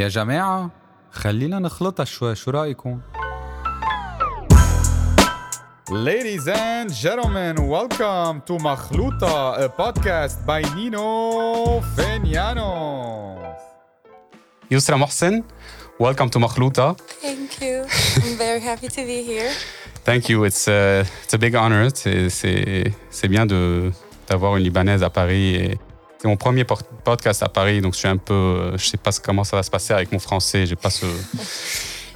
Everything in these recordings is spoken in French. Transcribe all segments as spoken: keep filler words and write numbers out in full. يا جماعة خلينا نخلطها شوي، شو رأيكم؟ Ladies and gentlemen, welcome to مخلطة, a podcast by Nino Fenianos. Yusra Mohsen, welcome to مخلطة. Thank you. I'm very happy to be here. Thank you. It's a, it's a big honor. C'est, c'est, c'est bien de, d'avoir une Libanaise à Paris. Et c'est mon premier podcast à Paris, donc je suis un peu... Je sais pas comment ça va se passer avec mon français. J'ai pas ce...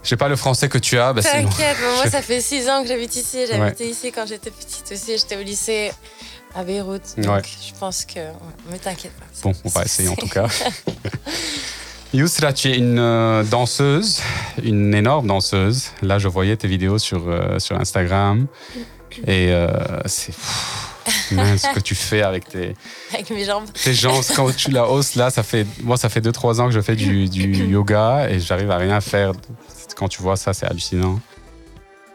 J'ai pas le français que tu as. Bah T'inquiète, bon. Moi ça fait six ans que j'habite ici. J'habitais ouais. ici quand j'étais petite aussi. J'étais au lycée à Beyrouth. Donc ouais. je pense que... Mais t'inquiète pas. Bon, on va essayer en tout cas. Yusra, tu es une danseuse, une énorme danseuse. Là, je voyais tes vidéos sur, euh, sur Instagram. Et euh, c'est... Mince, ce que tu fais avec tes... Avec mes jambes. Tes jambes, quand tu la hausses, là, ça fait... Moi, ça fait deux trois ans que je fais du, du yoga et j'arrive à rien faire. Quand tu vois ça, c'est hallucinant.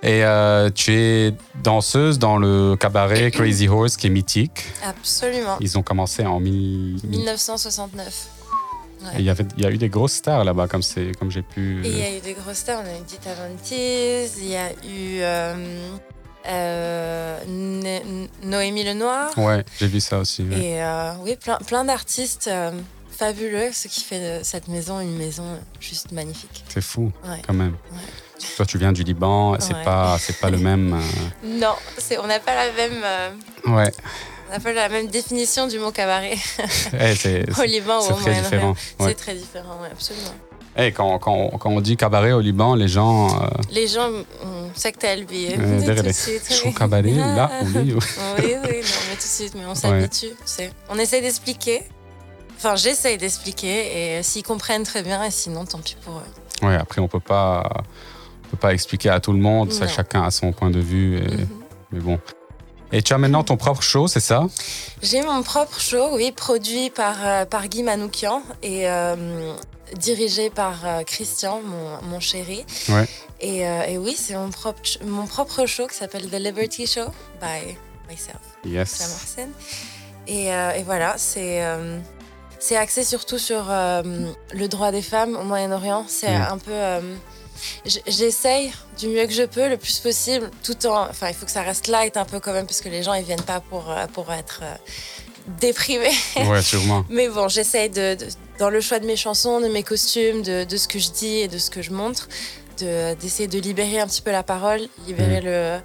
Et euh, tu es danseuse dans le cabaret Crazy Horse, qui est mythique. Absolument. Ils ont commencé en... Mi... dix-neuf cent soixante-neuf. Ouais. Il, y avait, il y a eu des grosses stars là-bas, comme, c'est, comme j'ai pu... Et il y a eu des grosses stars. On a eu Dita Ventis, il y a eu... Euh... Euh, Noémie Lenoir. Ouais, j'ai vu ça aussi. Ouais. Et euh, oui, plein, plein d'artistes euh, fabuleux, ce qui fait de cette maison une maison juste magnifique. C'est fou, ouais. quand même. Ouais. Toi, tu viens du Liban, c'est ouais. pas, c'est pas le même. Euh... Non, c'est, on n'a pas la même. Euh... Ouais. On n'a pas la même définition du mot cabaret. Hey, c'est, au Liban, c'est, ou au Moyen-Orient, c'est très différent. Ouais. C'est très différent, ouais, absolument. Hey, quand, quand, quand on dit cabaret au Liban, les gens... Euh... Les gens, c'est que t'as le billet. Chou cabaret, là, oui. Oui, oui, non, mais tout de suite, mais on s'habitue. Ouais. C'est... On essaye d'expliquer. Enfin, j'essaye d'expliquer. Et s'ils comprennent, très bien. Et sinon, tant pis pour eux. Ouais, après, on peut pas, on peut pas expliquer à tout le monde. Ça, chacun a son point de vue. Et... Mm-hmm. Mais bon... Et tu as maintenant ton propre show, c'est ça? J'ai mon propre show, oui, produit par, par Guy Manoukian et euh, dirigé par Christian, mon, mon chéri. Ouais. Et, euh, et oui, c'est mon propre, mon propre show qui s'appelle The Liberty Show, by myself. Yes. La Morsen. Et, euh, et voilà, c'est, euh, c'est axé surtout sur euh, le droit des femmes au Moyen-Orient. C'est mmh. un peu... Euh, J'essaye du mieux que je peux, le plus possible, tout en... Enfin, il faut que ça reste light un peu quand même, parce que les gens, ils viennent pas pour, pour être déprimés. Ouais, sûrement. Mais bon, j'essaye, de, de, dans le choix de mes chansons, de mes costumes, de, de ce que je dis et de ce que je montre, de, d'essayer de libérer un petit peu la parole, libérer mmh. le,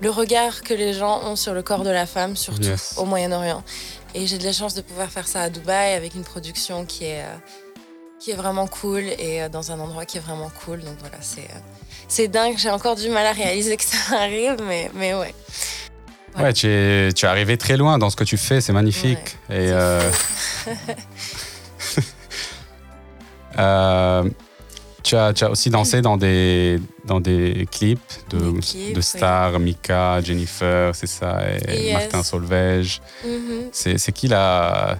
le regard que les gens ont sur le corps de la femme, surtout yes. au Moyen-Orient. Et j'ai de la chance de pouvoir faire ça à Dubaï, avec une production qui est... qui est vraiment cool et dans un endroit qui est vraiment cool. Donc voilà, c'est, c'est dingue. J'ai encore du mal à réaliser que ça arrive, mais, mais ouais. Voilà. Ouais, tu es, tu es arrivé très loin dans ce que tu fais, c'est magnifique. Ouais, et c'est euh... euh, tu, as, tu as aussi dansé dans des, dans des clips de, des clips, de stars, ouais. Mika, Jennifer, c'est ça, et yes. Martin Solveig. Mm-hmm. C'est, c'est qui la...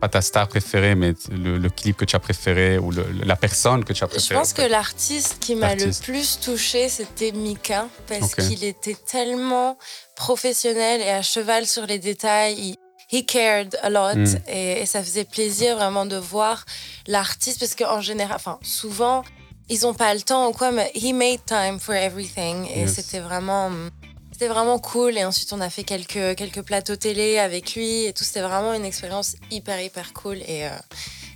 Pas ta star préférée, mais le, le clip que tu as préféré ou le, la personne que tu as préférée. Je pense que l'artiste qui m'a l'artiste. le plus touchée, c'était Mika, parce okay. qu'il était tellement professionnel et à cheval sur les détails. Il, he cared a lot mm. et, et ça faisait plaisir vraiment de voir l'artiste, parce qu'en général, enfin souvent, ils n'ont pas le temps ou quoi, mais he made time for everything et yes. c'était vraiment... C'était vraiment cool et ensuite on a fait quelques, quelques plateaux télé avec lui et tout. C'était vraiment une expérience hyper hyper cool et, euh,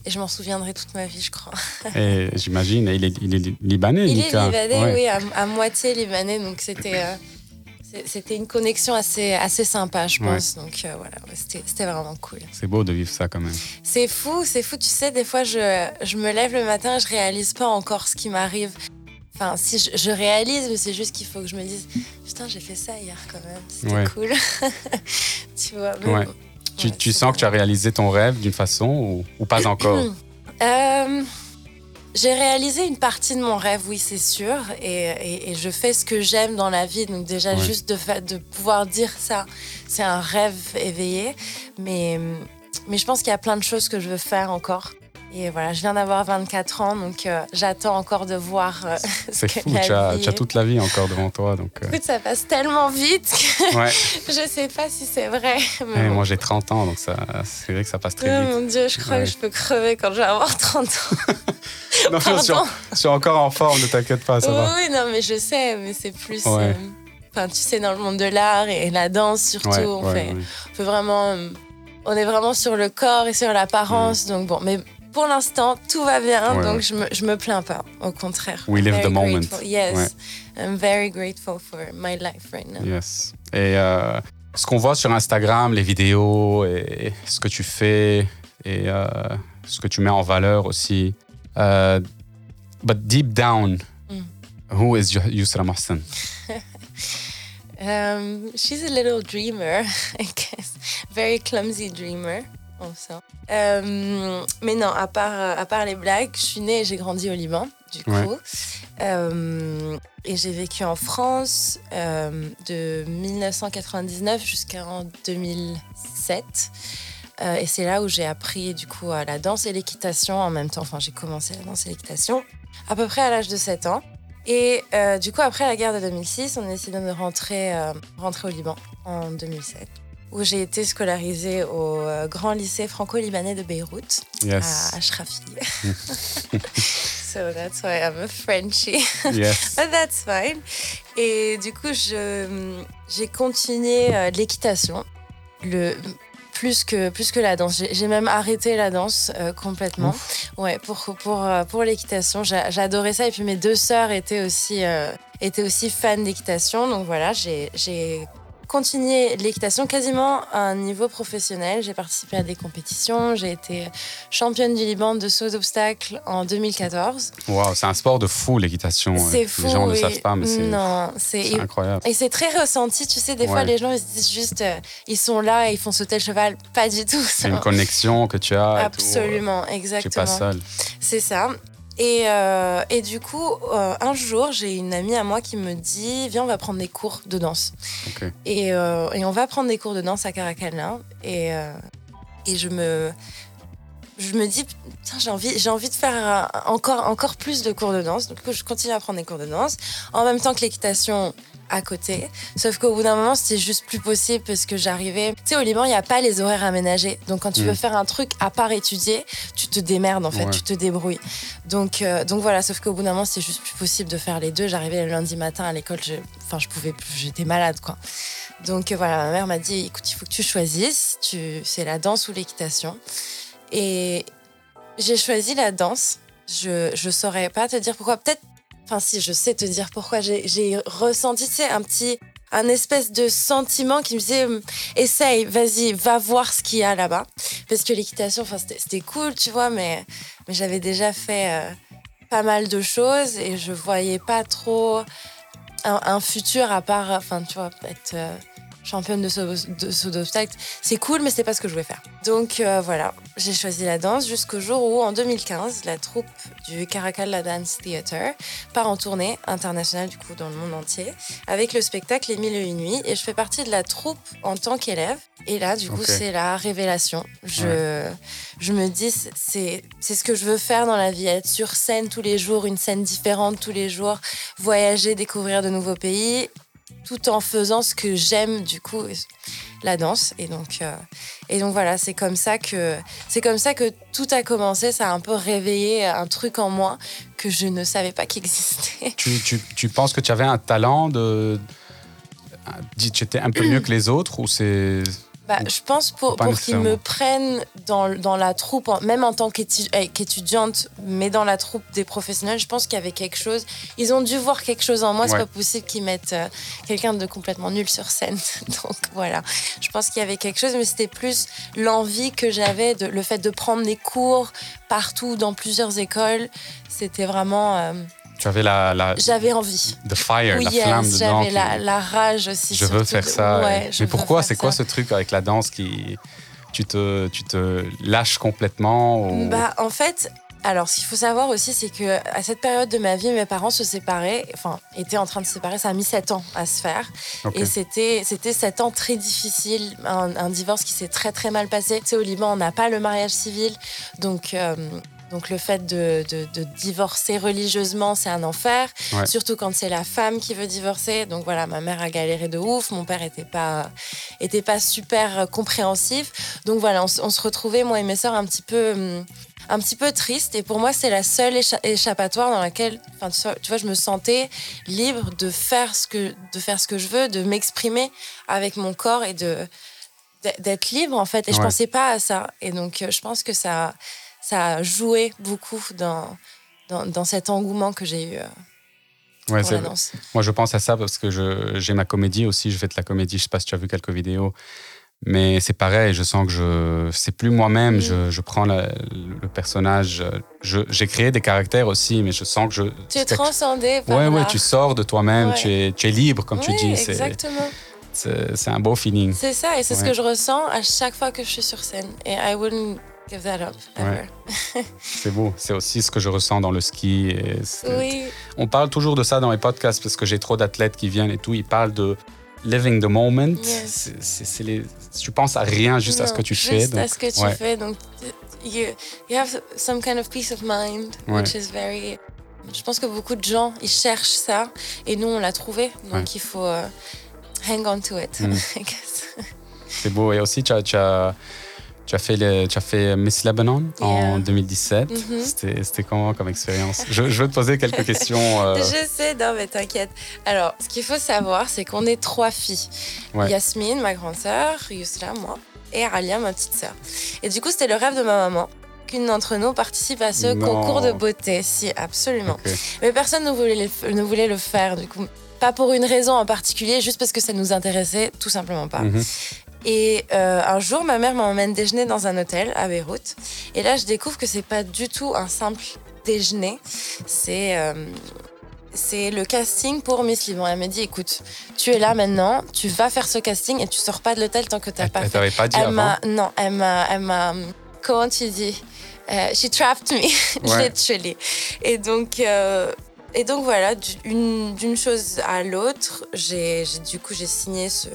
et je m'en souviendrai toute ma vie, je crois. Et j'imagine, il est, il est libanais, Il Mika. est libanais, ouais. oui, à, à moitié libanais. Donc c'était, euh, c'était une connexion assez, assez sympa, je pense. Ouais. Donc euh, voilà, c'était, c'était vraiment cool. C'est beau de vivre ça quand même. C'est fou, c'est fou. Tu sais, des fois je, je me lève le matin et je réalise pas encore ce qui m'arrive. Enfin, si je, je réalise, mais c'est juste qu'il faut que je me dise « Putain, j'ai fait ça hier quand même, c'était ouais. cool. » Tu vois, mais ouais. bon. Tu, ouais, tu sens cool. que tu as réalisé ton rêve d'une façon ou, ou pas encore? euh, J'ai réalisé une partie de mon rêve, oui, c'est sûr. Et, et, et je fais ce que j'aime dans la vie. Donc déjà, ouais. juste de, fa- de pouvoir dire ça, c'est un rêve éveillé. Mais, mais je pense qu'il y a plein de choses que je veux faire encore. Et voilà, je viens d'avoir vingt-quatre ans, donc euh, j'attends encore de voir euh, ce que fou, la vie est. C'est fou, tu as toute la vie encore devant toi. Donc, euh... Écoute, ça passe tellement vite que ouais. je ne sais pas si c'est vrai. Ouais, bon. Moi, j'ai trente ans, donc ça, c'est vrai que ça passe très ouais, vite. Mon Dieu, je crois ouais. que je peux crever quand je vais avoir trente ans. Non, je suis, je suis encore en forme, ne t'inquiète pas, ça oui, va. Oui, non, mais je sais, mais c'est plus... Ouais. Euh, enfin, tu sais, dans le monde de l'art et la danse, surtout, ouais, on, ouais, fait, ouais. on fait vraiment... Euh, on est vraiment sur le corps et sur l'apparence, mmh. donc bon, mais... Pour l'instant, tout va bien, ouais, donc ouais. je me je me plains pas. Au contraire. We live the moment. Grateful. Yes, ouais. I'm very grateful for my life right now. Yes. Et euh, ce qu'on voit sur Instagram, les vidéos et ce que tu fais et euh, ce que tu mets en valeur aussi. Uh, but deep down, mm. who is Yusra Mohsen? um, she's a little dreamer, I guess. Very clumsy dreamer. Euh, mais non, à part, à part les blagues, je suis née et j'ai grandi au Liban, du coup. Ouais. Euh, et j'ai vécu en France euh, de dix-neuf cent quatre-vingt-dix-neuf jusqu'en deux mille sept. Euh, et c'est là où j'ai appris, du coup, à la danse et l'équitation en même temps. Enfin, j'ai commencé la danse et l'équitation à peu près à l'âge de sept ans. Et euh, du coup, après la guerre de deux mille six, on a décidé de rentrer, euh, rentrer au Liban en deux mille sept. Où j'ai été scolarisée au grand lycée franco-libanais de Beyrouth, yes. à Ashrafi. So that's why I'm a Frenchie. Yes. But that's fine. Et du coup, je, j'ai continué l'équitation, le, plus, que, plus que la danse. J'ai, j'ai même arrêté la danse euh, complètement. Ouf. Ouais, pour, pour, pour l'équitation, j'a, j'adorais ça. Et puis mes deux sœurs étaient aussi, euh, étaient aussi fans d'équitation. Donc voilà, j'ai... j'ai continuer l'équitation quasiment à un niveau professionnel. J'ai participé à des compétitions. J'ai été championne du Liban de saut d'obstacle en deux mille quatorze. Waouh, c'est un sport de fou, l'équitation. C'est fou, les gens ne oui. le savent pas, mais c'est, non, c'est, c'est incroyable. Et c'est très ressenti. Tu sais, des ouais. fois, les gens, ils se disent juste, euh, ils sont là et ils font sauter le cheval. Pas du tout. C'est une connexion que tu as. Absolument, tout, euh, exactement. Tu n'es pas seule. C'est ça. Et, euh, et du coup, euh, un jour, j'ai une amie à moi qui me dit « Viens, on va prendre des cours de danse. Okay. » et, euh, et on va prendre des cours de danse à Caracalla. Et, euh, et je me, je me dis « Putain, j'ai envie, j'ai envie de faire encore, encore plus de cours de danse. » Donc, je continue à prendre des cours de danse en même temps que l'équitation à côté. Sauf qu'au bout d'un moment, c'était juste plus possible parce que j'arrivais... Tu sais, au Liban, il n'y a pas les horaires aménagés. Donc, quand tu mmh. veux faire un truc à part étudier, tu te démerdes, en fait. Ouais. Tu te débrouilles. Donc, euh, donc voilà. Sauf qu'au bout d'un moment, c'était juste plus possible de faire les deux. J'arrivais le lundi matin à l'école. Je... Enfin, je pouvais plus. J'étais malade, quoi. Donc, euh, voilà. Ma mère m'a dit, écoute, il faut que tu choisisses. Tu... C'est la danse ou l'équitation. Et j'ai choisi la danse. Je ne saurais pas te dire pourquoi. Peut-être Enfin, si, je sais te dire pourquoi. J'ai, j'ai ressenti, tu sais, un petit... un espèce de sentiment qui me disait « Essaye, vas-y, va voir ce qu'il y a là-bas. » Parce que l'équitation, enfin, c'était, c'était cool, tu vois, mais, mais j'avais déjà fait euh, pas mal de choses et je voyais pas trop un, un futur à part, enfin, tu vois, être euh, championne de saut, de saut d'obstacle. C'est cool, mais c'est pas ce que je voulais faire. Donc, euh, voilà, j'ai choisi la danse jusqu'au jour où, en deux mille quinze, la troupe du Caracalla Dance Theatre part en tournée internationale, du coup, dans le monde entier, avec le spectacle Les mille et une nuits. Et je fais partie de la troupe en tant qu'élève. Et là, du coup, okay. c'est la révélation. Je, ouais. je me dis, c'est, c'est ce que je veux faire dans la vie, être sur scène tous les jours, une scène différente tous les jours, voyager, découvrir de nouveaux pays, tout en faisant ce que j'aime, du coup, la danse. Et donc, euh, et donc voilà, c'est comme ça que, c'est comme ça que tout a commencé. Ça a un peu réveillé un truc en moi que je ne savais pas qu'il existait. Tu, tu, tu penses que tu avais un talent de... Tu étais un peu mieux que les autres ou c'est... Bah, je pense pour, pour qu'ils me prennent dans, dans la troupe, même en tant qu'étudiante, mais dans la troupe des professionnels, je pense qu'il y avait quelque chose. Ils ont dû voir quelque chose en moi. Ouais. C'est pas possible qu'ils mettent euh, quelqu'un de complètement nul sur scène. Donc voilà, je pense qu'il y avait quelque chose, mais c'était plus l'envie que j'avais, de, le fait de prendre des cours partout, dans plusieurs écoles. C'était vraiment... Euh, Tu avais la, la... J'avais envie. The fire, oui, la yes, flamme dedans. J'avais qui... la, la rage aussi. Je veux faire de... ça. Ouais, mais pourquoi? C'est quoi ça. Ce truc avec la danse qui... Tu te, tu te lâches complètement ou... Bah, en fait... Alors, ce qu'il faut savoir aussi, c'est qu'à cette période de ma vie, mes parents se séparaient, enfin, étaient en train de se séparer. Ça a mis sept ans à se faire. Okay. Et c'était, c'était sept ans très difficiles. Un, un divorce qui s'est très, très mal passé. Tu sais, au Liban, on n'a pas le mariage civil. Donc... Euh, Donc le fait de, de, de divorcer religieusement, c'est un enfer, ouais. Surtout quand c'est la femme qui veut divorcer. Donc voilà, ma mère a galéré de ouf, mon père était pas, était pas super compréhensif. Donc voilà, on, on se retrouvait, moi et mes sœurs, un petit peu... Hum, un petit peu triste, et pour moi c'est la seule écha- échappatoire dans laquelle, enfin tu vois, je me sentais libre de faire ce que de faire ce que je veux, de m'exprimer avec mon corps et de d'être libre en fait. Et ouais. Je pensais pas à ça, et donc je pense que ça ça a joué beaucoup dans dans, dans cet engouement que j'ai eu. Ouais, pour la danse. Moi je pense à ça parce que je j'ai ma comédie aussi, je fais de la comédie. Je sais pas si tu as vu quelques vidéos. Mais c'est pareil, je sens que je, c'est plus moi-même. Mmh. Je, je prends la, le personnage. Je, j'ai créé des caractères aussi, mais je sens que je. Tu es transcendé. Par ouais, ouais, tu sors de toi-même. Ouais. Tu es, tu es libre, comme oui, tu dis. C'est, exactement. C'est, c'est un beau feeling. C'est ça, et c'est ouais. ce que je ressens à chaque fois que je suis sur scène. Et I wouldn't give that up ever. Ouais. C'est beau. C'est aussi ce que je ressens dans le ski. Et oui. On parle toujours de ça dans les podcasts parce que j'ai trop d'athlètes qui viennent et tout. Ils parlent de. Living the moment, yes. c'est, c'est, c'est les, tu penses à rien, juste non, à ce que tu fais. Juste donc, à ce que tu ouais. fais. Donc, you, you have some kind of peace of mind, ouais. which is very... Je pense que beaucoup de gens, ils cherchent ça, et nous, on l'a trouvé. Donc, ouais. il faut uh, hang on to it, mm. I guess. C'est beau. Et aussi, tu as, tu as, tu as, fait, le, tu as fait Miss Lebanon yeah. en deux mille dix-sept. Mm-hmm. C'était, c'était comment comme expérience? je, je veux te poser quelques questions. Euh... Je sais, non, mais t'inquiète. Alors, ce qu'il faut savoir, c'est qu'on est trois filles. Ouais. Yasmine, ma grande sœur, Yusra, moi, et Alia, ma petite sœur. Et du coup, c'était le rêve de ma maman qu'une d'entre nous participe à ce non. concours de beauté. Si, absolument. Okay. Mais personne ne voulait, ne voulait le faire, du coup. Pas pour une raison en particulier, juste parce que ça nous intéressait tout simplement pas. Mm-hmm. Et euh, un jour, ma mère m'emmène déjeuner dans un hôtel à Beyrouth. Et là, je découvre que c'est pas du tout un simple déjeuner. C'est, euh, c'est le casting pour Miss Liban. Elle me dit, écoute, tu es là maintenant, tu vas faire ce casting et tu sors pas de l'hôtel tant que t'as elle, pas elle fait. T'avait pas dit elle avant. M'a, non, elle m'a, elle m'a... Comment tu dis euh, she trapped me, ouais. literally. Et donc... Euh, Et donc voilà, d'une, d'une chose à l'autre, j'ai, j'ai, du coup j'ai signé ce,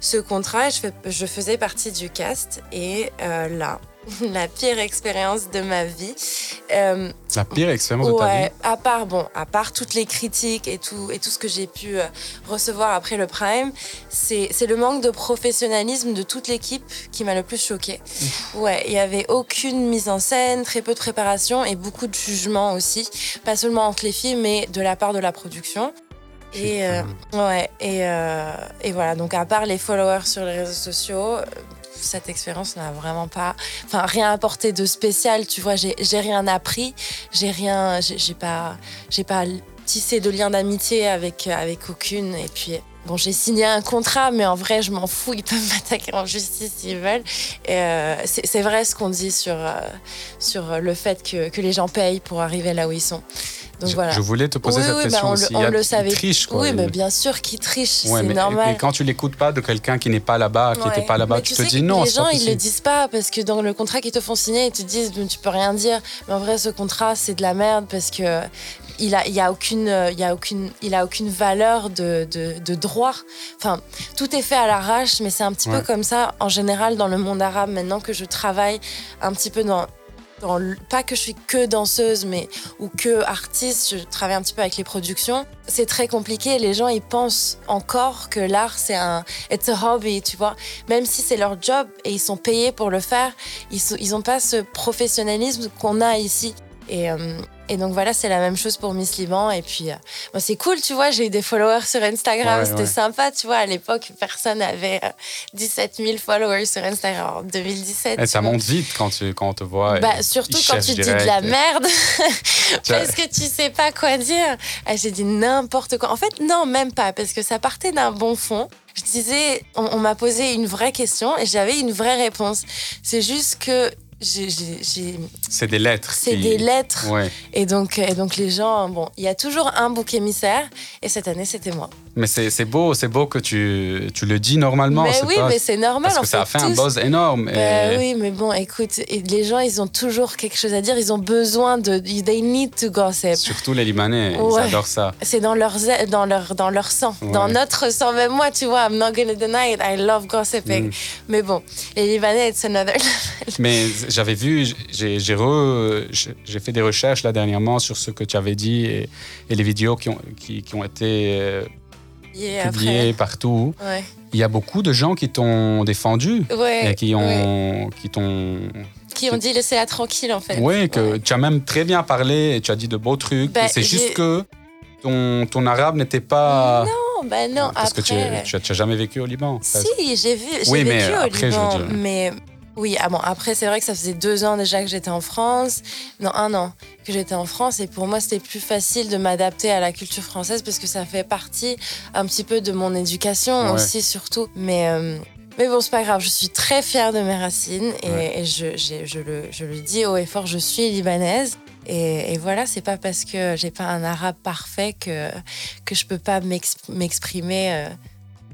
ce contrat et je, fais, je faisais partie du cast. Et euh, là, la pire expérience de ma vie. Euh, la pire expérience ouais, de ta vie ? À part, bon, à part toutes les critiques et tout, et tout ce que j'ai pu recevoir après le Prime, c'est, c'est le manque de professionnalisme de toute l'équipe qui m'a le plus choquée. Ouais, il n'y avait aucune mise en scène, très peu de préparation et beaucoup de jugements aussi. Pas seulement entre les filles, mais de la part de la production. Et, euh, ouais, et, euh, et voilà, donc à part les followers sur les réseaux sociaux... Cette expérience n'a vraiment pas, enfin rien apporté de spécial. Tu vois, j'ai, j'ai rien appris, j'ai rien, j'ai, j'ai pas, j'ai pas tissé de lien d'amitié avec avec aucune. Et puis bon, j'ai signé un contrat, mais en vrai, je m'en fous. Ils peuvent m'attaquer en justice s'ils veulent. Et euh, c'est, c'est vrai ce qu'on dit sur euh, sur le fait que que les gens payent pour arriver là où ils sont. Donc, je, voilà. je voulais te poser oui, cette oui, question bah, aussi. On, on Il y a le savait. Qui triche, quoi. Oui, mais bien sûr, qui triche, ouais, c'est mais, normal. Et quand tu l'écoutes pas de quelqu'un qui n'est pas là-bas, qui n'était ouais. pas là-bas, mais tu, tu sais te dis non. Les gens, ils le disent pas parce que dans le contrat qu'ils te font signer, ils te disent tu peux rien dire. Mais en vrai, ce contrat, c'est de la merde parce que. Il a, il a aucune, il a aucune, il a aucune valeur de, de, de droit. Enfin, tout est fait à l'arrache, mais c'est un petit ouais. peu comme ça en général dans le monde arabe. Maintenant que je travaille un petit peu dans, dans pas que je suis que danseuse, mais ou que artiste, je travaille un petit peu avec les productions. C'est très compliqué. Les gens, ils pensent encore que l'art c'est un, it's a hobby, tu vois. Même si c'est leur job et ils sont payés pour le faire, ils, sont, ils ont pas ce professionnalisme qu'on a ici. Et, euh, et donc voilà, c'est la même chose pour Miss Liban. Et puis, euh, bon, c'est cool, tu vois, j'ai eu des followers sur Instagram, ouais, c'était ouais. sympa, tu vois. À l'époque, personne n'avait euh, dix-sept mille followers sur Instagram en deux mille dix-sept. Et ça vois. monte vite quand, tu, quand on te voit. Bah, surtout quand tu dis de la et... merde, parce que tu sais pas quoi dire. Ah, j'ai dit n'importe quoi. En fait, non, même pas, parce que ça partait d'un bon fond. Je disais, on, on m'a posé une vraie question et j'avais une vraie réponse. C'est juste que... J'ai, j'ai, j'ai... C'est des lettres. C'est qui... des lettres. Ouais. Et, donc, et donc, les gens... Bon, il y a toujours un bouc émissaire. Et cette année, c'était moi. Mais c'est, c'est beau, c'est beau que tu, tu le dis normalement. Mais c'est oui, pas, mais c'est normal. Parce que en ça fait, a fait tous... un buzz énorme. Bah et... oui, mais bon, écoute, les gens, ils ont toujours quelque chose à dire. Ils ont besoin de... They need to gossip. Surtout les Libanais, ouais. Ils adorent ça. C'est dans leur, dans leur, dans leur sang, ouais. Dans notre sang. Même moi, tu vois, I'm not gonna deny it, I love gossiping. Mm. Mais bon, les Libanais, it's another level. Mais j'avais vu, j'ai, j'ai, re, j'ai fait des recherches là dernièrement sur ce que tu avais dit et, et les vidéos qui ont, qui, qui ont été... Euh, publié partout. Ouais. Il y a beaucoup de gens qui t'ont défendu, ouais, et qui ont, ouais. qui t'ont, qui ont dit laissez-la tranquille en fait. Oui, que ouais. Tu as même très bien parlé et tu as dit de beaux trucs. Bah, c'est j'ai... juste que ton, ton arabe n'était pas. Non, bah non. Parce après... que tu, tu, tu as jamais vécu au Liban. Si, j'ai, vu, j'ai oui, vécu au après, Liban, je mais. Oui, ah bon, après, c'est vrai que ça faisait deux ans déjà que j'étais en France. Non, un an que j'étais en France. Et pour moi, c'était plus facile de m'adapter à la culture française parce que ça fait partie un petit peu de mon éducation, ouais. Aussi, surtout. Mais, euh, mais bon, c'est pas grave. Je suis très fière de mes racines. Et, ouais. Et je, je, je, le, je le dis haut et fort, je suis libanaise. Et, et voilà, c'est pas parce que j'ai pas un arabe parfait que, que je peux pas m'exprimer... Euh,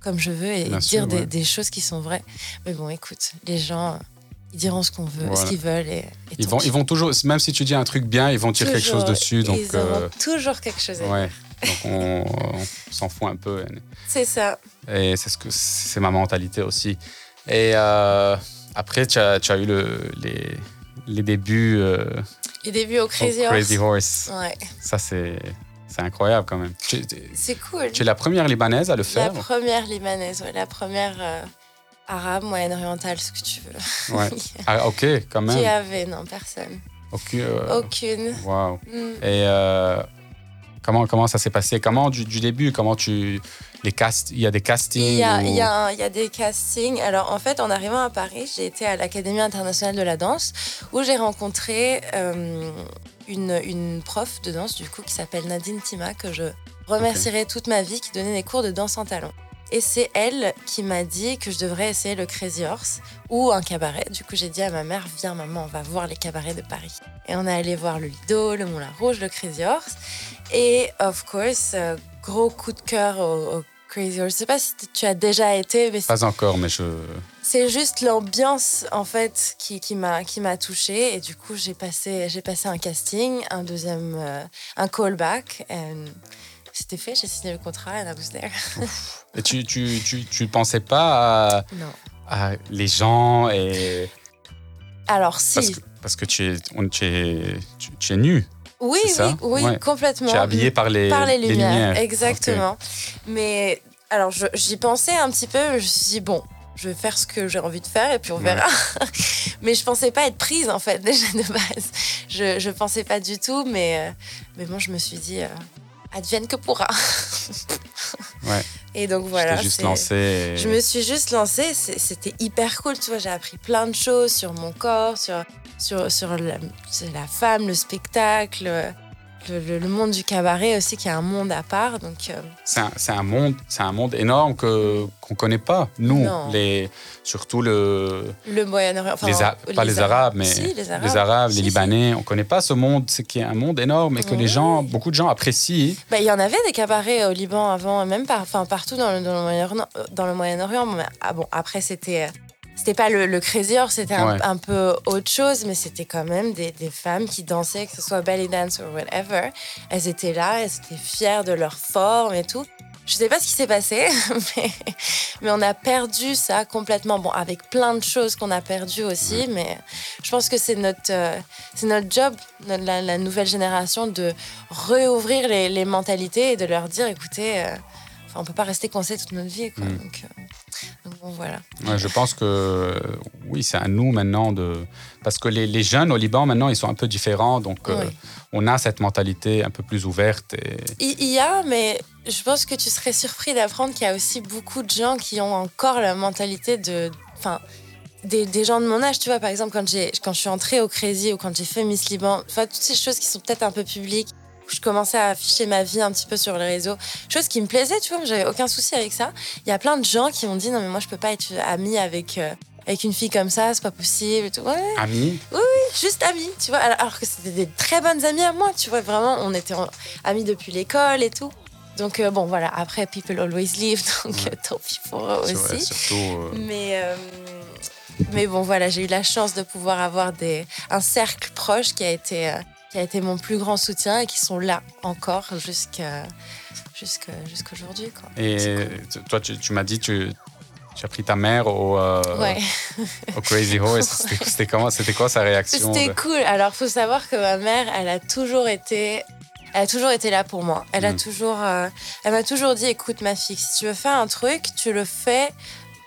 comme je veux et bien dire sûr, des, ouais. Des choses qui sont vraies. Mais bon, écoute, les gens, ils diront ce qu'on veut, voilà. Ce qu'ils veulent. Et, et ils, vont, ils vont toujours, même si tu dis un truc bien, ils vont dire toujours, quelque chose dessus. Donc, ils euh, auront toujours quelque chose à dire. Ouais, donc on, on s'en fout un peu. C'est ça. Et c'est, ce que, c'est ma mentalité aussi. Et euh, après, tu as, tu as eu le, les, les débuts... Euh, les débuts au Crazy, au Crazy Horse. Horse. Ouais. Ça, c'est... C'est incroyable quand même. Tu, c'est cool. Tu es la première Libanaise à le faire. La première Libanaise, ouais, la première euh, arabe, moyenne-orientale, ce que tu veux. Ouais. Ah, ok, quand même. Qui avait, non, personne. Aucune. Euh... Aucune. Waouh. Mm. Et euh, comment, comment ça s'est passé? Comment du, du début? Comment tu. Les cast... Il y a des castings. Il y a, ou... il, y a un, il y a des castings. Alors en fait, en arrivant à Paris, j'ai été à l'Académie internationale de la danse où j'ai rencontré. Euh, Une, une prof de danse, du coup, qui s'appelle Nadine Tima, que je remercierai okay. toute ma vie, qui donnait des cours de danse en talons. Et c'est elle qui m'a dit que je devrais essayer le Crazy Horse ou un cabaret. Du coup, j'ai dit à ma mère, viens maman, on va voir les cabarets de Paris. Et on est allé voir le Lido, le Moulin-Rouge, le Crazy Horse. Et, of course, gros coup de cœur au, au Crazy Horse. Je sais pas si tu as déjà été, mais... Pas encore, mais je... C'est juste l'ambiance, en fait, qui, qui, m'a, qui m'a touchée. Et du coup, j'ai passé, j'ai passé un casting, un deuxième... Euh, un callback. C'était fait, j'ai signé le contrat, and I was there. Et tu, tu, tu, tu pensais pas à, à les gens et... Alors, si. Parce que, parce que tu, es, on, tu, es, tu, tu es nue. Oui, c'est oui, oui ouais. Complètement. Tu es habillée par les, par les, lumières, les lumières. Exactement. Okay. Mais, alors, je, j'y pensais un petit peu, je me suis dit, bon... Je vais faire ce que j'ai envie de faire et puis on verra. Ouais. Mais je pensais pas être prise en fait déjà de base. Je je pensais pas du tout, mais mais bon, je me suis dit euh, advienne que pourra. Ouais. Et donc voilà. Je, juste lancée et... je me suis juste lancée. C'est, c'était hyper cool, tu vois. J'ai appris plein de choses sur mon corps, sur sur sur la, sur la femme, le spectacle. Le, le, le monde du cabaret aussi, qui est un monde à part. Donc, euh... c'est, un, c'est, un monde, c'est un monde énorme que, qu'on ne connaît pas, nous. Les, surtout le... Le Moyen-Orient. Enfin, les a- pas les, les Arabes, mais si, les Arabes, les, Arabes, si, les Libanais. Si. On ne connaît pas ce monde, c'est qui est un monde énorme et que oui. Les gens, beaucoup de gens apprécient. Bah, il y en avait des cabarets au Liban avant, même par, enfin, partout dans le, dans le Moyen-Orient. Dans le Moyen-Orient mais, ah bon, après, c'était... C'était pas le, le Crazy Horse, c'était un, ouais. Un peu autre chose, mais c'était quand même des, des femmes qui dansaient, que ce soit belly dance ou whatever. Elles étaient là, elles étaient fières de leur forme et tout. Je sais pas ce qui s'est passé, mais, mais on a perdu ça complètement. Bon, avec plein de choses qu'on a perdues aussi, ouais. Mais je pense que c'est notre, euh, c'est notre job, notre, la, la nouvelle génération, de réouvrir les, les mentalités et de leur dire, écoutez... Euh, Enfin, on ne peut pas rester coincé toute notre vie. Quoi. Mmh. Donc, euh, donc, bon, voilà. Ouais, je pense que, oui, c'est à nous maintenant de... Parce que les, les jeunes au Liban, maintenant, ils sont un peu différents. Donc, oui. euh, on a cette mentalité un peu plus ouverte. Et... Il y a, mais je pense que tu serais surpris d'apprendre qu'il y a aussi beaucoup de gens qui ont encore la mentalité de... Enfin, des, des gens de mon âge. Tu vois, par exemple, quand, j'ai, quand je suis entrée au Crazy ou quand j'ai fait Miss Liban, enfin, toutes ces choses qui sont peut-être un peu publiques, je commençais à afficher ma vie un petit peu sur les réseaux, chose qui me plaisait, tu vois, j'avais aucun souci avec ça. Il y a plein de gens qui m'ont dit non mais moi je peux pas être amie avec euh, avec une fille comme ça, c'est pas possible et tout. Ouais. Amie ? Oui, oui, juste amie, tu vois, alors que c'était des très bonnes amies à moi, tu vois, vraiment on était amies depuis l'école et tout. Donc euh, bon voilà, après People Always Leave, donc ouais. tant pis pour eux aussi. Ouais, surtout, euh... Mais euh, mais bon voilà, j'ai eu la chance de pouvoir avoir des un cercle proche qui a été euh, qui a été mon plus grand soutien et qui sont là encore jusqu'à jusqu'à jusqu'aujourd'hui quoi. Et cool. Toi tu, tu m'as dit tu Tu as pris ta mère au, euh, ouais. au Crazy Horse. C'était, c'était, comment, c'était quoi sa réaction? C'était cool. Alors, il faut savoir que ma mère, elle a toujours été, elle a toujours été là pour moi. Elle, mm. a toujours, euh, elle m'a toujours dit, écoute ma fille, si tu veux faire un truc, tu le fais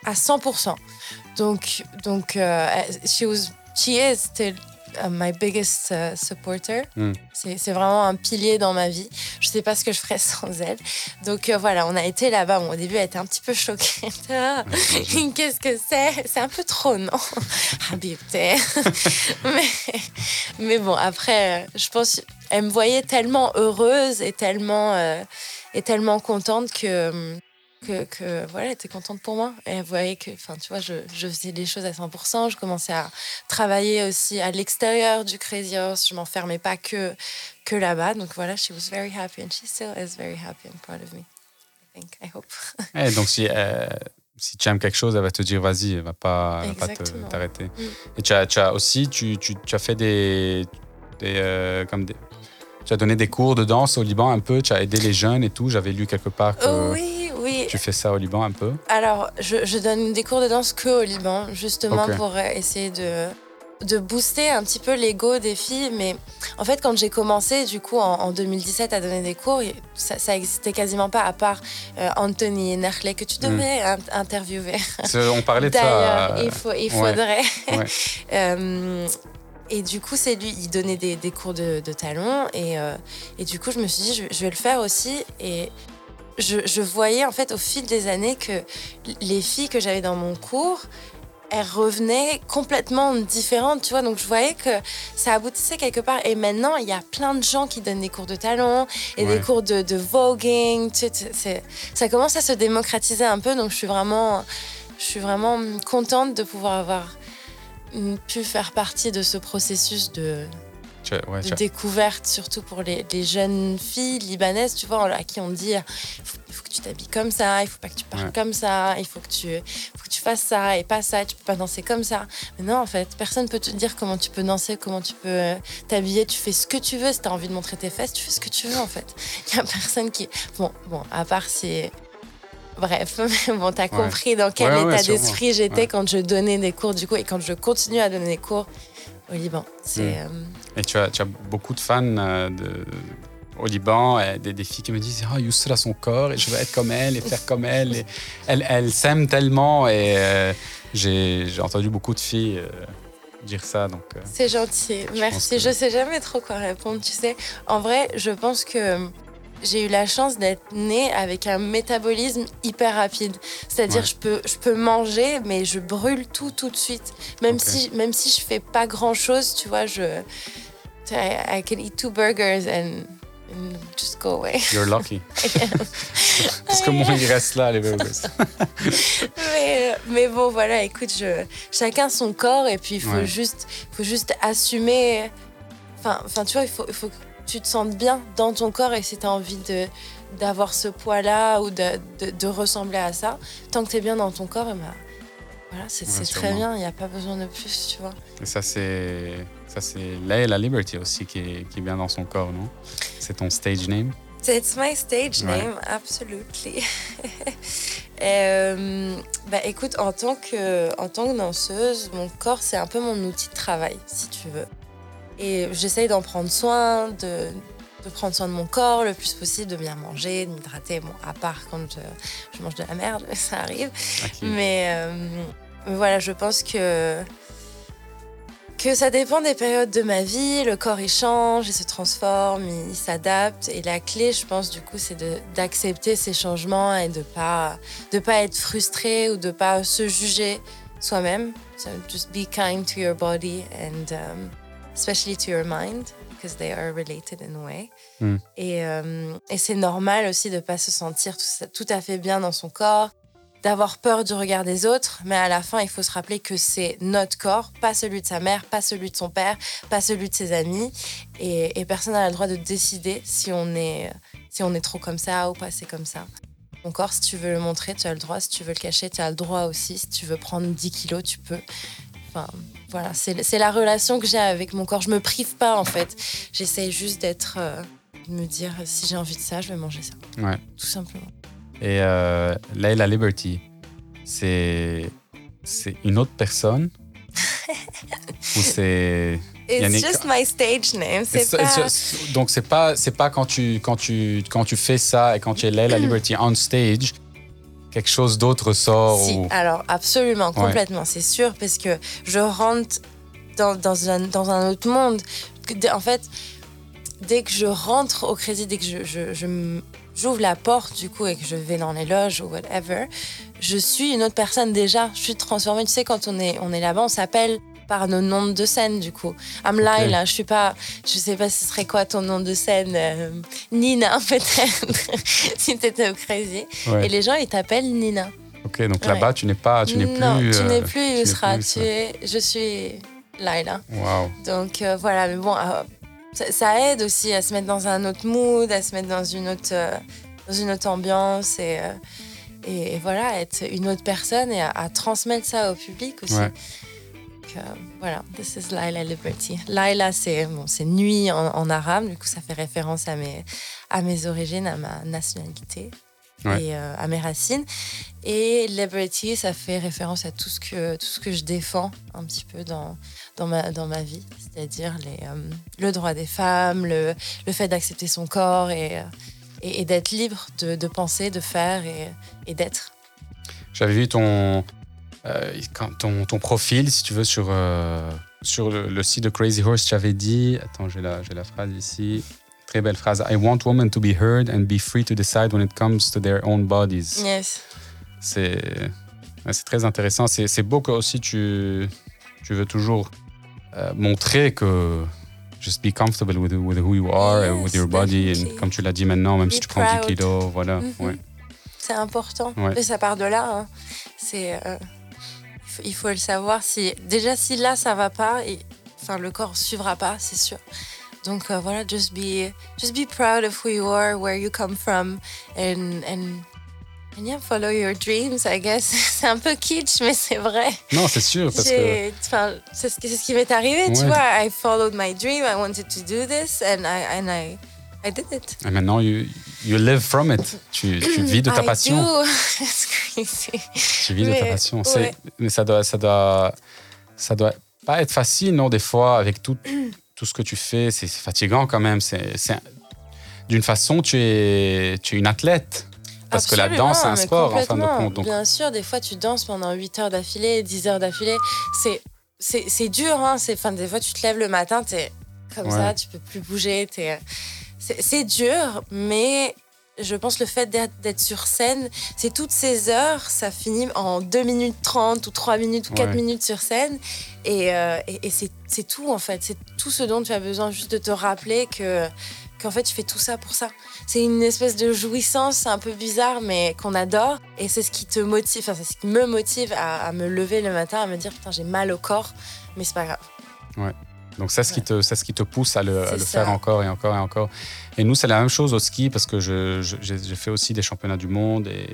à cent pour cent. Donc, donc euh, she, was, she is still my biggest uh, supporter. Mm. C'est, c'est vraiment un pilier dans ma vie. Je ne sais pas ce que je ferais sans elle. Donc euh, voilà, on a été là-bas. Bon, au début, elle était un petit peu choquée. Ah, qu'est-ce que c'est? C'est un peu trop, non? Ah, mais, mais bon, après, je pense qu'elle me voyait tellement heureuse et tellement, euh, et tellement contente que... Que, que voilà, elle était contente pour moi. Et elle voyait que, enfin, tu vois, je, je faisais les choses à cent pour cent. Je commençais à travailler aussi à l'extérieur du Crazy Horse. Je m'enfermais pas que, que là-bas. Donc voilà, she was very happy and she still is very happy and proud of me. I think, I hope. Et donc si, euh, si tu aimes quelque chose, elle va te dire vas-y, elle va pas, elle va pas te, t'arrêter. Mm. Et tu as, tu as aussi, tu, tu, tu as fait des, des euh, comme des. Tu as donné des cours de danse au Liban un peu, tu as aidé les jeunes et tout. J'avais lu quelque part que oui, oui. tu fais ça au Liban un peu. Alors, je, je donne des cours de danse qu'au Liban, justement okay. pour essayer de, de booster un petit peu l'ego des filles. Mais en fait, quand j'ai commencé, du coup, en, en deux mille dix-sept, à donner des cours, ça, ça existait quasiment pas, à part euh, Anthony Nerkle, que tu devais mm. interviewer. On parlait de ça. D'ailleurs, il, faut, il faudrait... Ouais. Ouais. euh, Et du coup, c'est lui, il donnait des, des cours de, de talons. Et, euh, et du coup, je me suis dit, je, je vais le faire aussi. Et je, je voyais, en fait, au fil des années, que les filles que j'avais dans mon cours, elles revenaient complètement différentes, tu vois. Donc, je voyais que ça aboutissait quelque part. Et maintenant, il y a plein de gens qui donnent des cours de talons et ouais. des cours de, de voguing. Tu sais, c'est, ça commence à se démocratiser un peu. Donc, je suis vraiment, je suis vraiment contente de pouvoir avoir... pu faire partie de ce processus de, ouais, de découverte, surtout pour les, les jeunes filles libanaises, tu vois, à qui on dit il faut, faut que tu t'habilles comme ça, il faut pas que tu parles ouais. comme ça, il faut que tu, faut que tu fasses ça et pas ça, tu peux pas danser comme ça. Mais non, en fait, personne peut te dire comment tu peux danser, comment tu peux t'habiller, tu fais ce que tu veux. Si t'as envie de montrer tes fesses, tu fais ce que tu veux, en fait. Il y a personne qui... Bon, bon à part si... Bref, mais bon, t'as ouais. compris dans quel ouais, état ouais, d'esprit j'étais ouais. quand je donnais des cours, du coup, et quand je continue à donner des cours au Liban. C'est, mmh. euh... Et tu as, tu as beaucoup de fans euh, de... au Liban, et des, des filles qui me disent « Ah, oh, Yusra, son corps, et je veux être comme elle, et faire comme elle. » et... Elle, elle s'aime tellement, et euh, j'ai, j'ai entendu beaucoup de filles... Euh... dire ça, donc euh, c'est gentil, je merci. Que... Je sais jamais trop quoi répondre, tu sais. En vrai, je pense que j'ai eu la chance d'être née avec un métabolisme hyper rapide. C'est-à-dire, ouais. je peux, je peux manger, mais je brûle tout tout de suite. Même okay. si, même si je fais pas grand-chose, tu vois, je, I, I can eat two burgers and, and just go away. You're lucky. Parce que moi, il reste là, les burgers. mais, mais bon, voilà, écoute, je, chacun son corps, et puis il faut ouais. juste, faut juste assumer. Enfin, enfin, tu vois, il faut, il faut. tu te sentes bien dans ton corps, et si tu as envie de, d'avoir ce poids-là ou de, de, de ressembler à ça, tant que tu es bien dans ton corps, ben, voilà, c'est, ouais, c'est très bien, il n'y a pas besoin de plus, tu vois. Et ça, c'est, ça, c'est Layla Liberty aussi qui est, qui est bien dans son corps, non? C'est ton stage name? It's my stage name, ouais. absolutely. euh, bah, écoute, en tant, que, en tant que danseuse, mon corps, c'est un peu mon outil de travail, si tu veux. Et j'essaye d'en prendre soin, de, de prendre soin de mon corps le plus possible, de bien manger, de m'hydrater. Bon, à part quand je, je mange de la merde, ça arrive. Okay. Mais euh, voilà, je pense que, que ça dépend des périodes de ma vie. Le corps, il change, il se transforme, il, il s'adapte. Et la clé, je pense, du coup, c'est de, d'accepter ces changements et de ne pas, de pas être frustré ou de ne pas se juger soi-même. So just be kind to your body and... Um, especially to your mind, because they are related in a way. Mm. Et, euh, et c'est normal aussi de ne pas se sentir tout, tout à fait bien dans son corps, d'avoir peur du regard des autres, mais à la fin, il faut se rappeler que c'est notre corps, pas celui de sa mère, pas celui de son père, pas celui de ses amis, et, et personne n'a le droit de décider si on est si on est trop comme ça ou pas, c'est comme ça. Ton corps, si tu veux le montrer, tu as le droit. Si tu veux le cacher, tu as le droit aussi. Si tu veux prendre dix kilos, tu peux. Enfin, voilà, c'est, c'est la relation que j'ai avec mon corps. Je me prive pas, en fait. J'essaye juste d'être... Euh, de me dire, si j'ai envie de ça, je vais manger ça. Ouais. Tout simplement. Et euh, Layla Liberty, c'est, c'est une autre personne? Ou c'est... It's Yannick. Just my stage name. C'est it's, pas... it's just, donc c'est pas c'est pas quand tu quand tu quand tu fais ça et quand tu es Layla Liberty on stage, quelque chose d'autre sort. Si, ou... alors absolument, complètement, ouais. C'est sûr, parce que je rentre dans dans un dans un autre monde. En fait, dès que je rentre au Crazy, dès que je je, je j'ouvre la porte du coup et que je vais dans les loges ou whatever, je suis une autre personne déjà. Je suis transformée. Tu sais, quand on est on est là-bas, on s'appelle par nos noms de scène, du coup. I'm okay. Layla, je suis pas... Je sais pas ce serait quoi ton nom de scène. Euh, Nina, peut-être, si t'étais au Crazy. Ouais. Et les gens, ils t'appellent Nina. Ok, donc là-bas, ouais. tu n'es pas... Tu n'es plus... Non, tu n'es plus euh, Yusra. Tu es, je suis Layla. Wow. Donc, euh, voilà. Mais bon, euh, ça, ça aide aussi à se mettre dans un autre mood, à se mettre dans une autre, euh, dans une autre ambiance et... Euh, et, et voilà, être une autre personne et à, à transmettre ça au public aussi. Ouais. Euh, voilà, this is Layla Liberty. Layla, c'est, bon, c'est nuit en, en arabe, du coup ça fait référence à mes, à mes origines, à ma nationalité, ouais. et euh, à mes racines. Et Liberty, ça fait référence à tout ce que, tout ce que je défends un petit peu dans, dans, ma, dans ma vie, c'est-à-dire les, euh, le droit des femmes, le, le fait d'accepter son corps et, et, et d'être libre de, de penser, de faire et, et d'être. J'avais vu ton... Euh, quand ton, ton profil, si tu veux, sur, euh, sur le, le site de Crazy Horse, tu avais dit, attends, j'ai la, j'ai la phrase ici, très belle phrase, I want women to be heard and be free to decide when it comes to their own bodies. Yes. C'est, c'est très intéressant. C'est, c'est beau que aussi tu, tu veux toujours euh, montrer que just be comfortable with, with who you are, yes, and with your body, and, comme tu l'as dit maintenant, même be si tu prends proud. dix kilos, voilà. Mm-hmm. Ouais. C'est important. Ouais. Et ça part de là. Hein. C'est... Euh... Il faut le savoir. Si, déjà, si là, ça ne va pas, et, enfin, le corps ne suivra pas, c'est sûr. Donc, euh, voilà, just be, just be proud of who you are, where you come from, and, and, and yeah, follow your dreams, I guess. C'est un peu kitsch, mais c'est vrai. Non, c'est sûr, parce J'ai, que... C'est ce, c'est ce qui m'est arrivé, ouais. Tu vois. I followed my dream, I wanted to do this, and I, and I, I did it. Et maintenant, you, you live from it. Tu, tu vis de ta I passion. I do. It's crazy. Tu vis mais, de ta passion. Ouais. C'est, mais ça doit, ça doit, ça doit pas être facile, non, des fois, avec tout, tout ce que tu fais. C'est, c'est fatigant quand même. C'est, c'est, d'une façon, tu es, tu es une athlète. Parce absolument, que la danse, c'est un sport, en fin de compte. Donc... Bien sûr, des fois, tu danses pendant huit heures d'affilée, dix heures d'affilée. C'est, c'est, c'est dur. Hein. C'est, fin, des fois, tu te lèves le matin, tu es comme ouais. ça, tu peux plus bouger. T'es... C'est, c'est dur, mais je pense le fait d'être, d'être sur scène, c'est toutes ces heures, ça finit en deux minutes trente ou trois minutes ou quatre ouais. minutes sur scène. Et, euh, et, et c'est, c'est tout, en fait. C'est tout ce dont tu as besoin, juste de te rappeler que, qu'en fait, tu fais tout ça pour ça. C'est une espèce de jouissance un peu bizarre, mais qu'on adore. Et c'est ce qui te motive, enfin, c'est ce qui me motive à, à me lever le matin, à me dire, putain, j'ai mal au corps, mais c'est pas grave. Ouais. Donc ça, c'est, ouais. qui te, ça, c'est ce qui te pousse à le, à le faire encore et encore et encore. Et nous, c'est la même chose au ski, parce que je, je, j'ai fait aussi des championnats du monde et